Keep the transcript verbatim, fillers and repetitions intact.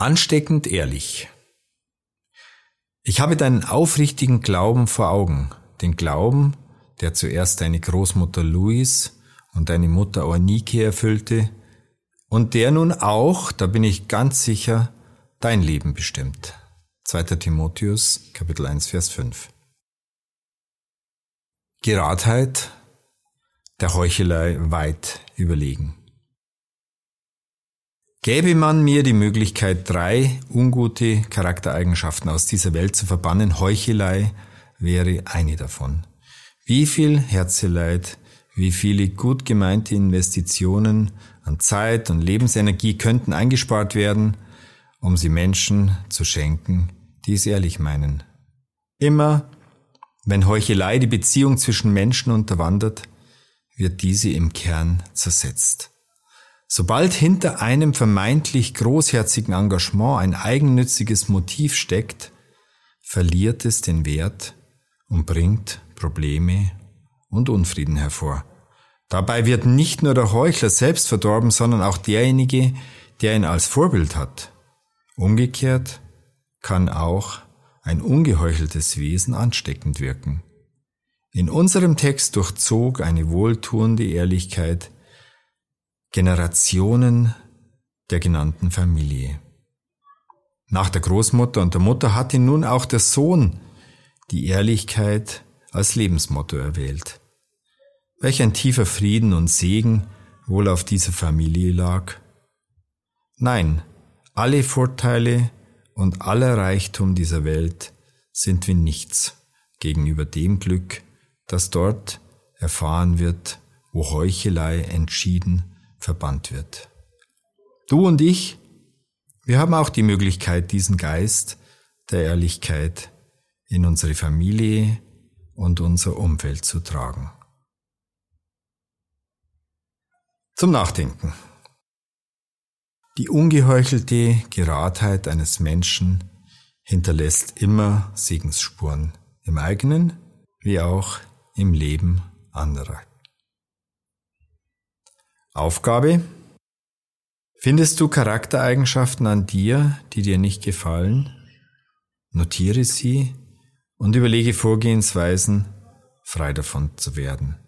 Ansteckend ehrlich. Ich habe deinen aufrichtigen Glauben vor Augen, den Glauben, der zuerst deine Großmutter Louise und deine Mutter Anike erfüllte und der nun auch, da bin ich ganz sicher, dein Leben bestimmt. zweiter Timotheus, Kapitel eins, Vers fünf. Geradheit, der Heuchelei weit überlegen. Gäbe man mir die Möglichkeit, drei ungute Charaktereigenschaften aus dieser Welt zu verbannen, Heuchelei wäre eine davon. Wie viel Herzeleid, wie viele gut gemeinte Investitionen an Zeit und Lebensenergie könnten eingespart werden, um sie Menschen zu schenken, die es ehrlich meinen. Immer, wenn Heuchelei die Beziehung zwischen Menschen unterwandert, wird diese im Kern zersetzt. Sobald hinter einem vermeintlich großherzigen Engagement ein eigennütziges Motiv steckt, verliert es den Wert und bringt Probleme und Unfrieden hervor. Dabei wird nicht nur der Heuchler selbst verdorben, sondern auch derjenige, der ihn als Vorbild hat. Umgekehrt kann auch ein ungeheucheltes Wesen ansteckend wirken. In unserem Text durchzog eine wohltuende Ehrlichkeit Generationen der genannten Familie. Nach der Großmutter und der Mutter hatte nun auch der Sohn die Ehrlichkeit als Lebensmotto erwählt. Welch ein tiefer Frieden und Segen wohl auf dieser Familie lag. Nein, alle Vorteile und aller Reichtum dieser Welt sind wie nichts gegenüber dem Glück, das dort erfahren wird, wo Heuchelei entschieden verbannt wird. Du und ich, wir haben auch die Möglichkeit, diesen Geist der Ehrlichkeit in unsere Familie und unser Umfeld zu tragen. Zum Nachdenken. Die ungeheuchelte Geradheit eines Menschen hinterlässt immer Segensspuren im eigenen wie auch im Leben anderer. Aufgabe: Findest du Charaktereigenschaften an dir, die dir nicht gefallen? Notiere sie und überlege Vorgehensweisen, frei davon zu werden.